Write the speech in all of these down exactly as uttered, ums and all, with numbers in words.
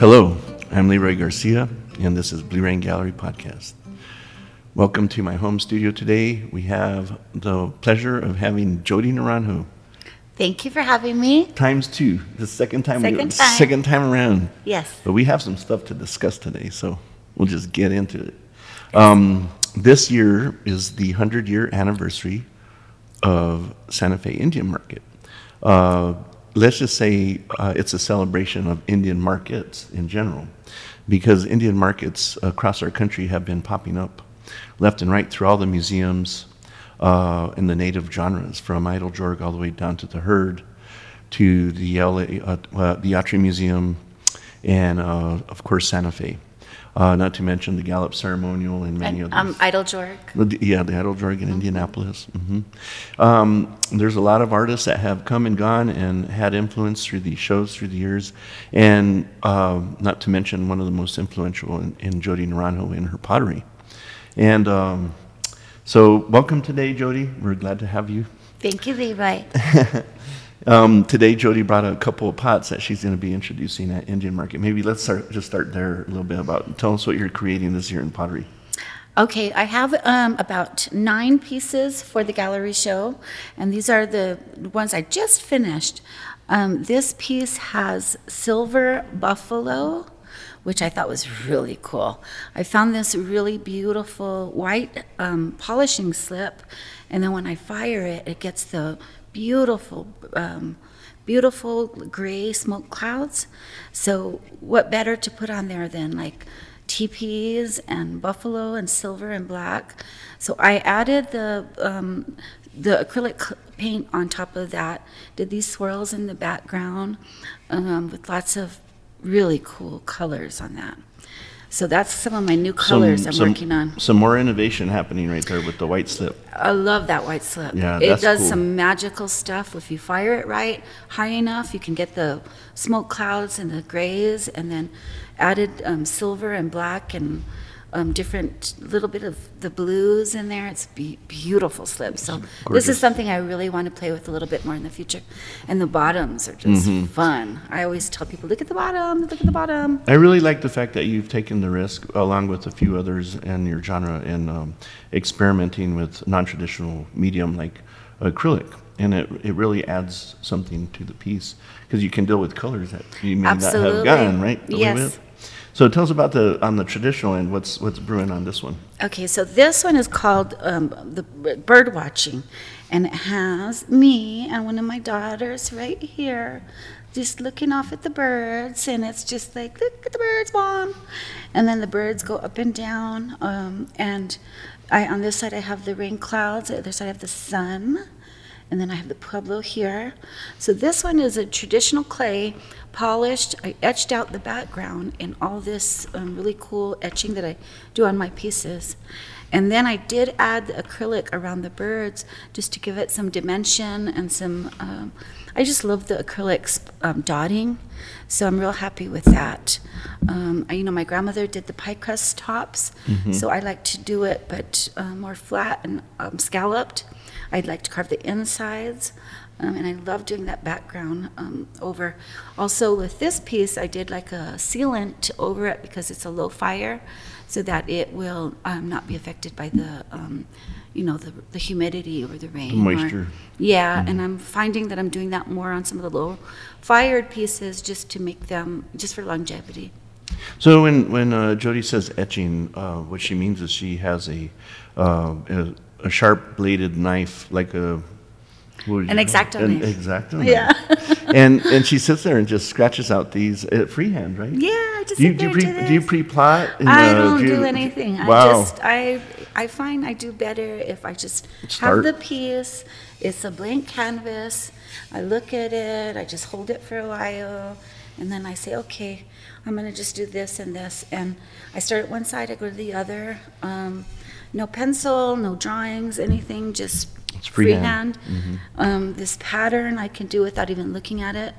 Hello, I'm Leroy Garcia, and this is Blue Rain Gallery Podcast. Welcome to my home studio today. We have the pleasure of having Jodi Naranjo. Thank you for having me. Times two, the second time, second, we, time. second time around. Yes. But we have some stuff to discuss today, so we'll just get into it. Um, this year is the one hundred year anniversary of Santa Fe Indian Market. Uh, let's just say uh, it's a celebration of Indian markets in general, because Indian markets across our country have been popping up left and right through all the museums uh, in the native genres, from Idle Jorg all the way down to the Heard, to the L A, uh, uh, the Autry Museum, and uh, of course Santa Fe. Uh, not to mention the Gallup Ceremonial and many and, others. Um, Idle Jorg. Yeah, the Idle Jorg in mm-hmm. Indianapolis. Mm-hmm. Um, there's a lot of artists that have come and gone and had influence through the shows through the years. And uh, not to mention one of the most influential in, in Jodi Naranjo in her pottery. And um, so welcome today, Jodi. We're glad to have you. Thank you, Levi. Um, today, Jodi brought a couple of pots that she's going to be introducing at Indian Market. Maybe let's start, just start there a little bit about, tell us what you're creating this year in pottery. Okay, I have um, about nine pieces for the gallery show, and these are the ones I just finished. Um, this piece has silver buffalo, which I thought was really cool. I found this really beautiful white um, polishing slip, and then when I fire it, it gets the beautiful, um, beautiful gray smoke clouds. So what better to put on there than like teepees and buffalo and silver and black. So I added the um, the acrylic paint on top of that, did these swirls in the background um, with lots of really cool colors on that. So that's some of my new colors some, I'm some, working on. Some more innovation happening right there with the white slip. I love that white slip. Yeah, that's It does cool. some magical stuff. If you fire it right, high enough, you can get the smoke clouds and the grays, and then added um, silver and black and um, different little bit of the blues in there. It's be- beautiful slip. So Gorgeous. This is something I really want to play with a little bit more in the future. And the bottoms are just mm-hmm. fun. I always tell people, look at the bottom, look at the bottom. I really like the fact that you've taken the risk, along with a few others in your genre, in um, experimenting with non-traditional medium like acrylic. And it it really adds something to the piece, because you can deal with colors that you may Absolutely. Not have gotten, right? A yes. So tell us about the on the traditional end. What's what's brewing on this one? Okay, so this one is called um, the bird watching, and it has me and one of my daughters right here, just looking off at the birds, and it's just like, look at the birds, Mom, and then the birds go up and down. Um, and I on this side I have the rain clouds, the other side I have the sun, and then I have the pueblo here. So this one is a traditional clay. Polished, I etched out the background in all this um, really cool etching that I do on my pieces. And then I did add the acrylic around the birds just to give it some dimension and some, um, I just love the acrylic um, dotting. So I'm real happy with that. Um, I, you know, my grandmother did the pie crust tops, mm-hmm. so I like to do it, but uh, more flat and um, scalloped. I'd like to carve the insides. Um, and I love doing that background um, over. Also with this piece, I did like a sealant over it because it's a low fire, so that it will um, not be affected by the, um, you know, the, the humidity or the rain. The moisture. Or, yeah, mm-hmm. and I'm finding that I'm doing that more on some of the low fired pieces just to make them, just for longevity. So when, when uh, Jodi says etching, uh, what she means is she has a, uh, a, a sharp bladed knife, like a, An X-Acto knife. An X-Acto knife. Yeah. and and she sits there and just scratches out these uh, freehand, right? Yeah, I just do you, sit there do, you pre, do, do you pre-plot? And, I uh, don't do, you, do anything. Wow. I just I I find I do better if I just Start. have the piece. It's a blank canvas. I look at it. I just hold it for a while, and then I say, okay, I'm gonna just do this and this, and I start at one side. I go to the other. Um, no pencil, no drawings, anything. Just It's freehand. freehand. Mm-hmm. Um, this pattern I can do without even looking at it.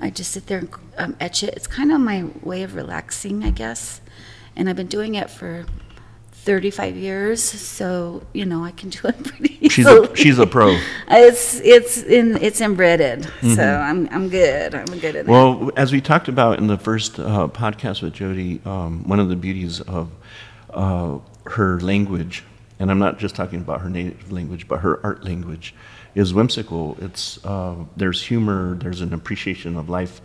I just sit there and um, etch it. It's kind of my way of relaxing, I guess. And I've been doing it for thirty-five years, so you know I can do it pretty easily. She's a, she's a pro. It's it's in it's embedded, mm-hmm. so I'm I'm good. I'm good at well, that. Well, as we talked about in the first uh, podcast with Jodi, um, one of the beauties of uh, her language, and I'm not just talking about her native language, but her art language, is whimsical. It's uh, there's humor, there's an appreciation of life.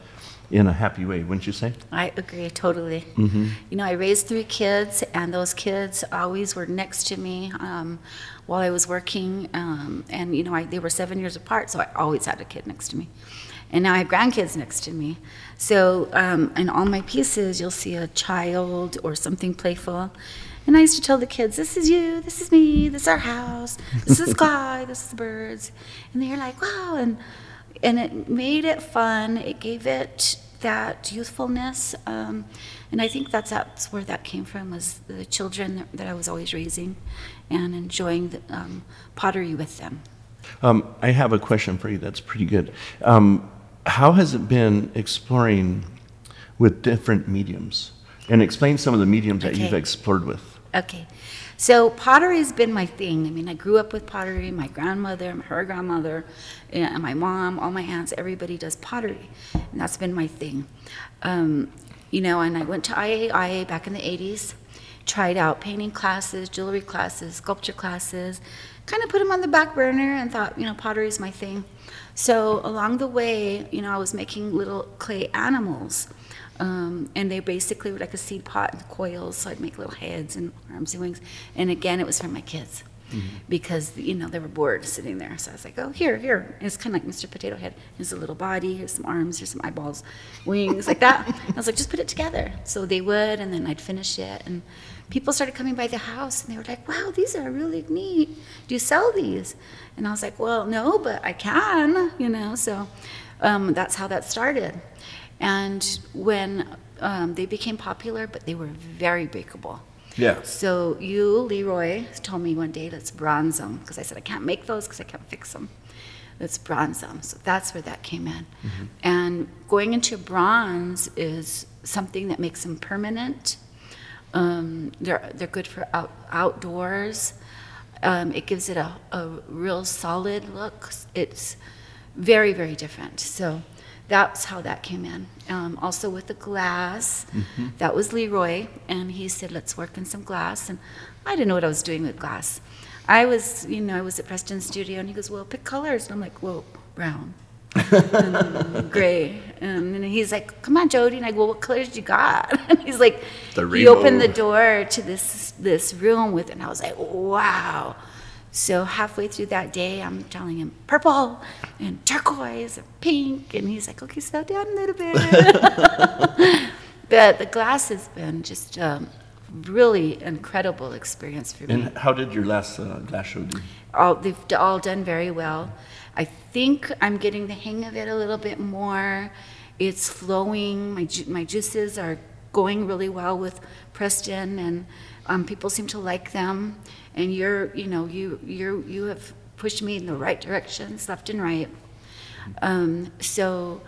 In a happy way, wouldn't you say? I agree totally. Mm-hmm. You know, I raised three kids, and those kids always were next to me um, while I was working. Um, and you know, I, they were seven years apart, so I always had a kid next to me. And now I have grandkids next to me. So um, in all my pieces, you'll see a child or something playful. And I used to tell the kids, this is you, this is me, this is our house, this is the sky, this is the birds. And they're like, wow. And And it made it fun. It gave it that youthfulness, um, and I think that's that's where that came from, was the children that, that I was always raising, and enjoying the, um, pottery with them. Um, I have a question for you. That's pretty good. Um, how has it been exploring with different mediums? And explain some of the mediums that okay. you've explored with. Okay. So pottery's been my thing. I mean, I grew up with pottery. My grandmother, her grandmother, and my mom, all my aunts, everybody does pottery. And that's been my thing. Um, you know, and I went to I A I A back in the eighties, tried out painting classes, jewelry classes, sculpture classes, kind of put them on the back burner and thought, you know, pottery's my thing. So along the way, you know, I was making little clay animals. Um, and they basically were like a seed pot and coils, so I'd make little heads and arms and wings. And again, it was for my kids, mm-hmm. because, you know, they were bored sitting there. So I was like, oh, here, here. And it's kind of like Mister Potato Head. Here's a little body, here's some arms, here's some eyeballs, wings, like that. I was like, just put it together. So they would, and then I'd finish it. And people started coming by the house, and they were like, wow, these are really neat. Do you sell these? And I was like, well, no, but I can, you know. So um, that's how that started. And when um, they became popular, but they were very breakable. Yeah. So you, Leroy, told me one day, let's bronze them. Because I said, I can't make those because I can't fix them. Let's bronze them. So that's where that came in. Mm-hmm. And going into bronze is something that makes them permanent. Um, they're they're good for out, outdoors. Um, it gives it a, a real solid look. It's very, very different. So that's how that came in. Um, also with the glass, mm-hmm. that was Leroy, and he said, let's work in some glass. And I didn't know what I was doing with glass. I was, you know, I was at Preston Studio, and he goes, well, pick colors. And I'm like, well, brown, and gray. And then he's like, come on, Jodi. And I go, well, what colors you got? And he's like, he opened the door to this this room with, and I was like, wow. So halfway through that day, I'm telling him purple and turquoise and pink, and he's like, okay, slow down a little bit. But the glass has been just um, really incredible experience for me. And how did your last uh, glass show do? All, they've all done very well. I think I'm getting the hang of it a little bit more. It's flowing. My, ju- my juices are going really well with Preston, and um, people seem to like them. And you're, you know, you you you have pushed me in the right directions, left and right. Um, so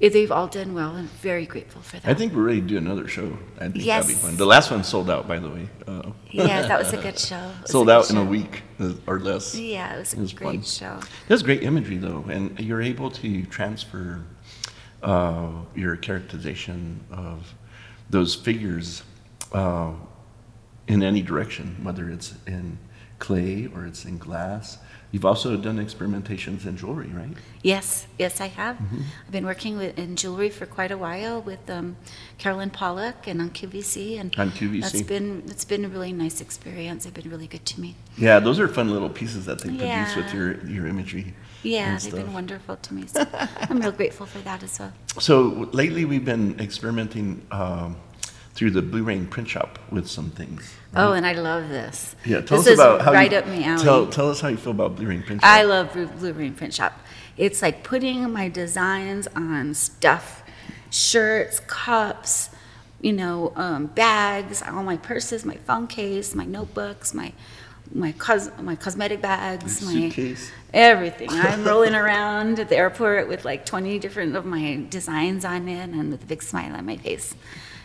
they've all done well, and I'm very grateful for that. I think we're ready to do another show. I think yes. that'd be fun. The last one sold out, by the way. Uh, yeah, that was a good show. Sold out show. in a week or less. Yeah, it was a it was great fun. show. That's great imagery, though, and you're able to transfer uh, your characterization of those figures Uh, in any direction, whether it's in clay or it's in glass. You've also done experimentations in jewelry, right? Yes, yes, I have. Mm-hmm. I've been working with, in jewelry for quite a while with um, Carolyn Pollock and on Q V C. And on Q V C. That's been, that's been a really nice experience. It's been really good to me. Yeah, those are fun little pieces that they yeah. produce with your, your imagery. Yeah, they've been wonderful to me. So I'm real grateful for that as well. So lately we've been experimenting Um, through the Blue Rain Print Shop with some things. Right? Oh, and I love this. Yeah, tell this us about how right you, up me alley. Tell, tell us how you feel about Blue Rain Print Shop. I love Blue Rain Print Shop. It's like putting my designs on stuff, shirts, cups, you know, um, bags, all my purses, my phone case, my notebooks, my my cos my cosmetic bags, my suitcase. Everything. I'm rolling around at the airport with like twenty different of my designs on it, and with a big smile on my face.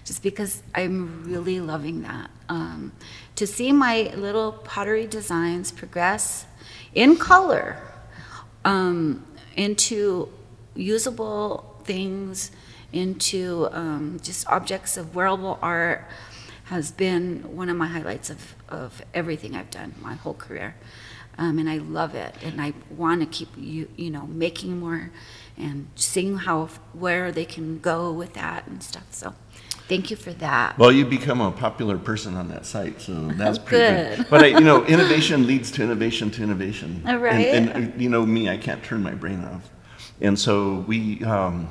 just because I'm really loving that. Um, to see my little pottery designs progress in color um, into usable things, into um, just objects of wearable art has been one of my highlights of, of everything I've done my whole career. Um, and I love it, and I want to keep you, you know, making more, and seeing how where they can go with that and stuff. So, thank you for that. Well, you become a popular person on that site, so that's pretty good. good. But I, you know, innovation leads to innovation to innovation. All right. And, and you know me, I can't turn my brain off, and so we um,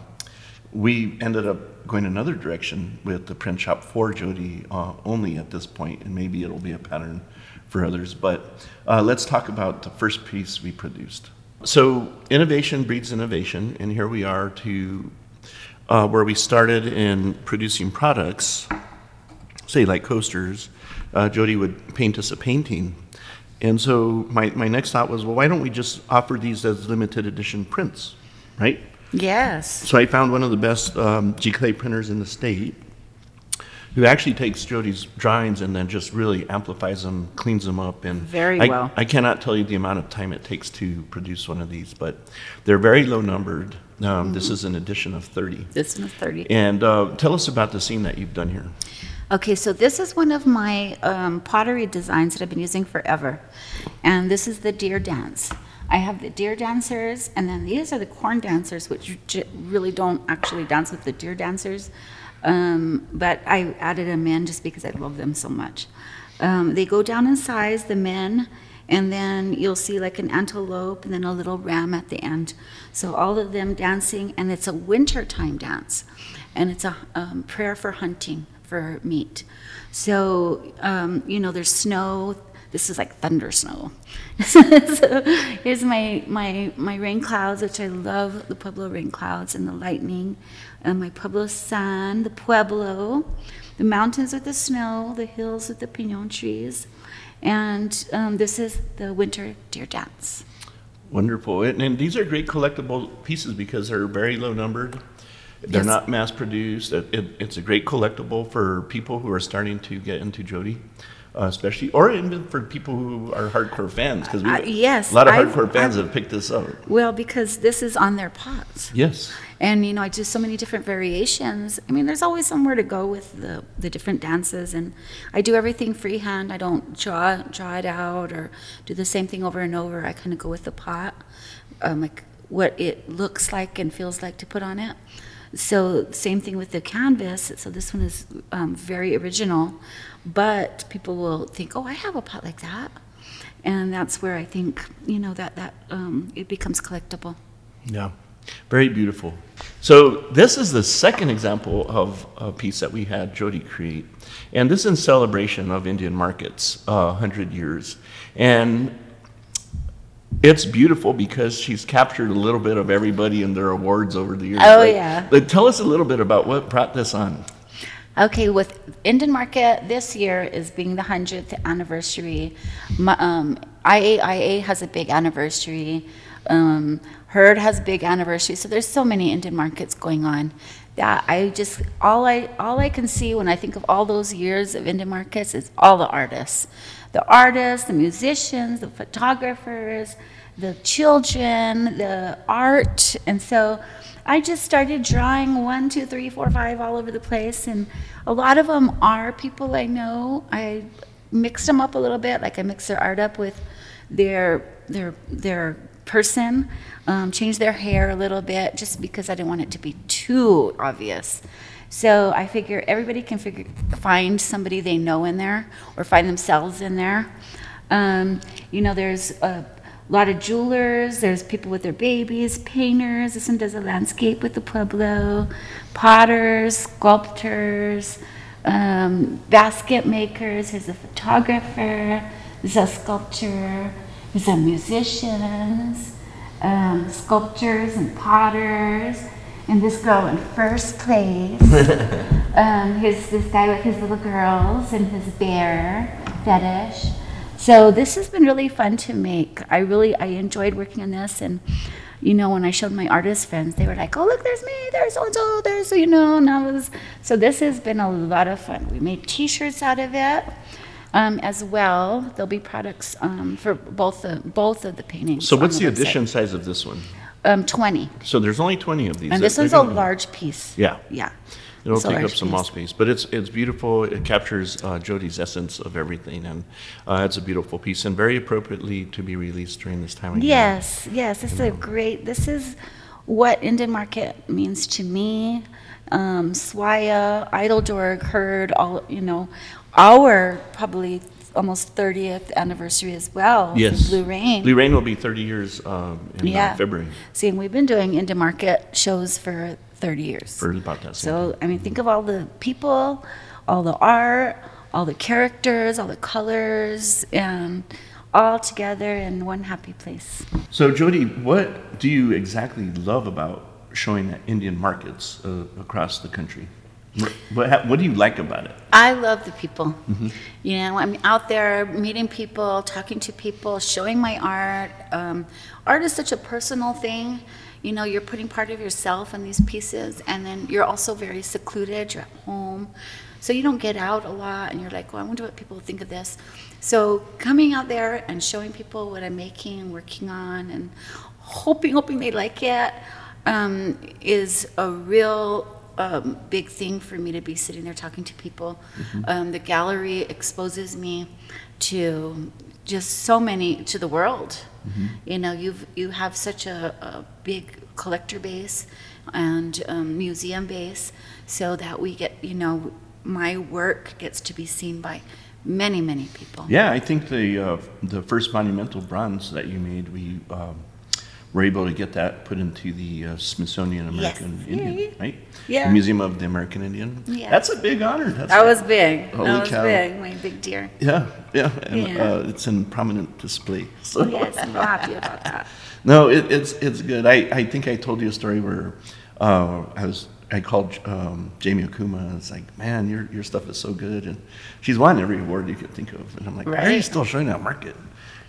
we ended up going another direction with the print shop for Jodi uh, only at this point, and maybe it'll be a pattern for others, but uh, let's talk about the first piece we produced. So innovation breeds innovation, and here we are to uh, where we started in producing products, say like coasters. uh, Jodi would paint us a painting, and so my, my next thought was, well, why don't we just offer these as limited edition prints, right? Yes. So I found one of the best um, G. Clay printers in the state, who actually takes Jodi's drawings and then just really amplifies them, cleans them up, and very I, well. I cannot tell you the amount of time it takes to produce one of these, but they're very low numbered. Um, mm-hmm. This is an edition of thirty. This is thirty. And uh, tell us about the scene that you've done here. Okay, so this is one of my um, pottery designs that I've been using forever, and this is the deer dance. I have the deer dancers, and then these are the corn dancers, which really don't actually dance with the deer dancers. Um, but I added them in just because I love them so much. Um, they go down in size, the men, and then you'll see like an antelope and then a little ram at the end. So all of them dancing, and it's a wintertime dance, and it's a um, prayer for hunting, for meat. So, um, you know, there's snow. This is like thunder snow. So here's my, my, my rain clouds, which I love, the Pueblo rain clouds and the lightning, and my Pueblo sun, the Pueblo, the mountains with the snow, the hills with the pinon trees, and um, this is the winter deer dance. Wonderful. And, and these are great collectible pieces because they're very low numbered. They're yes. not mass produced. It, it, it's a great collectible for people who are starting to get into Jodi. Uh, especially, or even for people who are hardcore fans, because we uh, yes, a lot of I've, hardcore fans I've, have picked this up. Well, because this is on their pots. Yes. And you know, I do so many different variations. I mean, there's always somewhere to go with the, the different dances, and I do everything freehand. I don't draw draw it out or do the same thing over and over. I kind of go with the pot, um, like what it looks like and feels like to put on it. So same thing with the canvas. So this one is um, very original, but people will think, oh, I have a pot like that. And that's where I think, you know, that, that um, it becomes collectible. Yeah, very beautiful. So this is the second example of a piece that we had Jodi create. And this is in celebration of Indian Market's uh, one hundred years. And it's beautiful because she's captured a little bit of everybody and their awards over the years. Oh, right? Yeah. But tell us a little bit about what brought this on. Okay, with Indian Market this year is being the hundredth anniversary. My, um, I A I A has a big anniversary. Um, Heard has a big anniversary. So there's so many Indian markets going on. Yeah, I just all I all I can see when I think of all those years of Indian markets is all the artists. The artists, the musicians, the photographers, the children, the art. And so I just started drawing one, two, three, four, five all over the place. And a lot of them are people I know. I mixed them up a little bit, like I mixed their art up with their their their person, um, changed their hair a little bit just because I didn't want it to be too obvious. So I figure everybody can figure, find somebody they know in there or find themselves in there. Um, you know, there's a lot of jewelers, there's people with their babies, painters. This one does a landscape with the Pueblo, potters, sculptors, um, basket makers. Here's a photographer, there's a sculptor, there's a musicians, um, sculptors and potters. And this girl in first place. um, here's this guy with his little girls and his bear fetish. So this has been really fun to make. I really, I enjoyed working on this, and you know, when I showed my artist friends, they were like, oh, look, there's me, there's so-and-so, there's, you know, and I was, so this has been a lot of fun. We made T-shirts out of it um, as well. There'll be products um, for both, the, both of the paintings. So what's the, the edition size of this one? Um, twenty. So there's only twenty of these. And this is a large piece. Yeah. Yeah. It'll take up some wall space, but it's it's beautiful. It captures uh, Jodi's essence of everything, and uh, it's a beautiful piece, and very appropriately to be released during this time of year. Yes, yes, this is a great. This is what Indian Market means to me. Um, Swaya, Idle Jorg, Heard, all you know, our probably almost thirtieth anniversary as well. Yes, Blue Rain. Blue Rain will be thirty years um, in yeah. uh, February. See, and we've been doing Indian Market shows for thirty years. For about that. So, I mean, think of all the people, all the art, all the characters, all the colors, and all together in one happy place. So, Jodi, what do you exactly love about showing at Indian markets uh, across the country? What, what do you like about it? I love the people. Mm-hmm. You know, I'm out there meeting people, talking to people, showing my art. Um, art is such a personal thing. You know, you're putting part of yourself in these pieces, and then you're also very secluded, you're at home, so you don't get out a lot, and you're like, well, I wonder what people think of this. So coming out there and showing people what I'm making, working on, and hoping, hoping they like it, um, is a real um, big thing for me to be sitting there talking to people. Mm-hmm. Um, the gallery exposes me to just so many, to the world. Mm-hmm. You know, you've you have such a, a big collector base and um, museum base, so that we get, you know, my work gets to be seen by many, many people. Yeah, I think the uh, the first monumental bronze that you made, we um, were able to get that put into the uh, Smithsonian American yes. Indian, yeah. right? Yeah. The Museum of the American Indian. Yeah. That's a big honor. That's that was big. Holy that was cow. big, my big dear. Yeah. Yeah, and, yeah. Uh, it's in prominent display. So. Yes, I'm happy about that. No, it, it's it's good. I, I think I told you a story where uh, I was I called um, Jamie Okuma, and it's like, man, your your stuff is so good, and she's won every award you could think of, and I'm like, right. why are you still showing that market?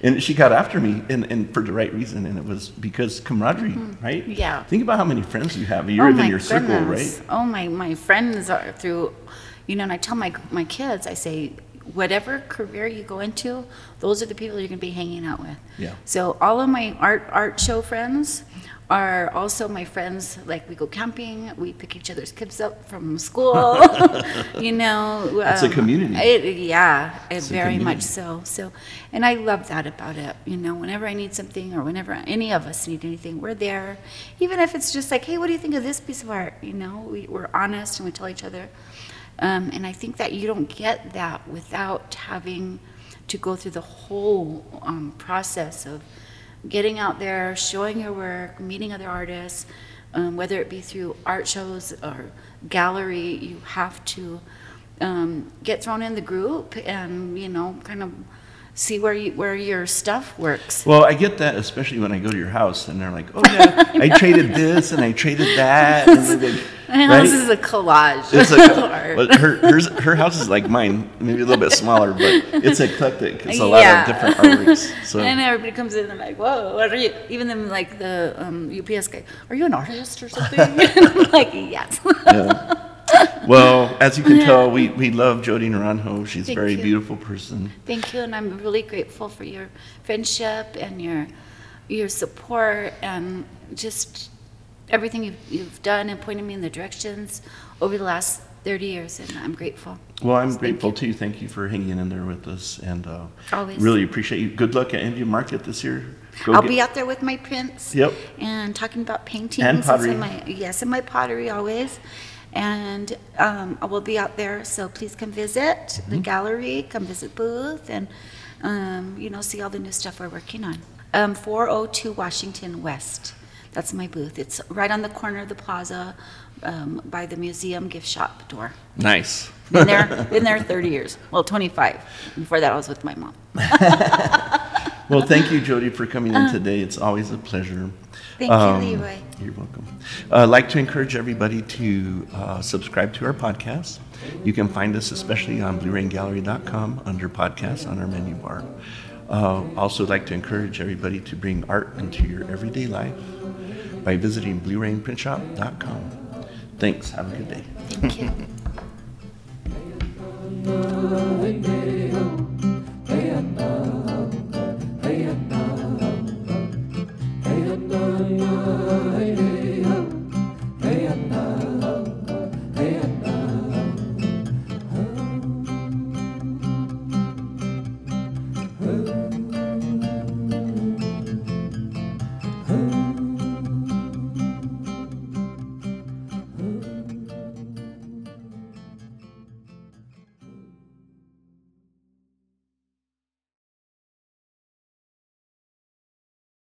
And she got after me, and, and for the right reason, and it was because camaraderie, mm-hmm. right? Yeah. Think about how many friends you have. You're oh in your goodness. circle, right? Oh my, my friends are through, you know, and I tell my my kids, I say, whatever career you go into, those are the people you're going to be hanging out with. Yeah. So all of my art art show friends are also my friends. Like, we go camping, we pick each other's kids up from school, you know. It's um, a community. It, yeah, it very much so. So, and I love that about it. You know, whenever I need something or whenever any of us need anything, we're there. Even if it's just like, hey, what do you think of this piece of art? You know, we, we're honest and we tell each other. Um, and I think that you don't get that without having to go through the whole um, process of getting out there, showing your work, meeting other artists, um, whether it be through art shows or gallery. You have to um, get thrown in the group and, you know, kind of see where you, where your stuff works. Well, I get that, especially when I go to your house and they're like, oh yeah, I traded this and I traded that. And they're like, my house right? is a collage. It's a collage. her, hers, her house is like mine, maybe a little bit smaller, but it's eclectic. It's a lot yeah. of different artworks. So. And everybody comes in and they're like, whoa, what are you? Even them, like the um, U P S guy, are you an artist or something? And I'm like, yes. Yeah. Well, as you can tell, we, we love Jodi Naranjo. She's a very you. beautiful person. Thank you, and I'm really grateful for your friendship and your your support and just everything you've, you've done and pointed me in the directions over the last thirty years, and I'm grateful. Well, I'm so grateful, thank too. Thank you for hanging in there with us, and uh, really appreciate you. Good luck at Indian Market this year. Go I'll be out there with my prints yep. and talking about paintings. And pottery. And my, yes, and my pottery always. And um, I will be out there, so please come visit mm-hmm. the gallery, come visit booth, and um, you know, see all the new stuff we're working on. Um, four oh two Washington West, that's my booth. It's right on the corner of the plaza, um, by the museum gift shop door. Nice. Been there, been there thirty years. Well, twenty-five. Before that, I was with my mom. Well, thank you, Jodi, for coming in today. It's always a pleasure. Thank um, you, Leroy. You're welcome. I'd uh, like to encourage everybody to uh, subscribe to our podcast. You can find us especially on Blue Rain Gallery dot com under podcasts on our menu bar. Uh, also, like to encourage everybody to bring art into your everyday life. by visiting Blue Rain Print Shop dot com. Thanks. Have a good day. Thank you.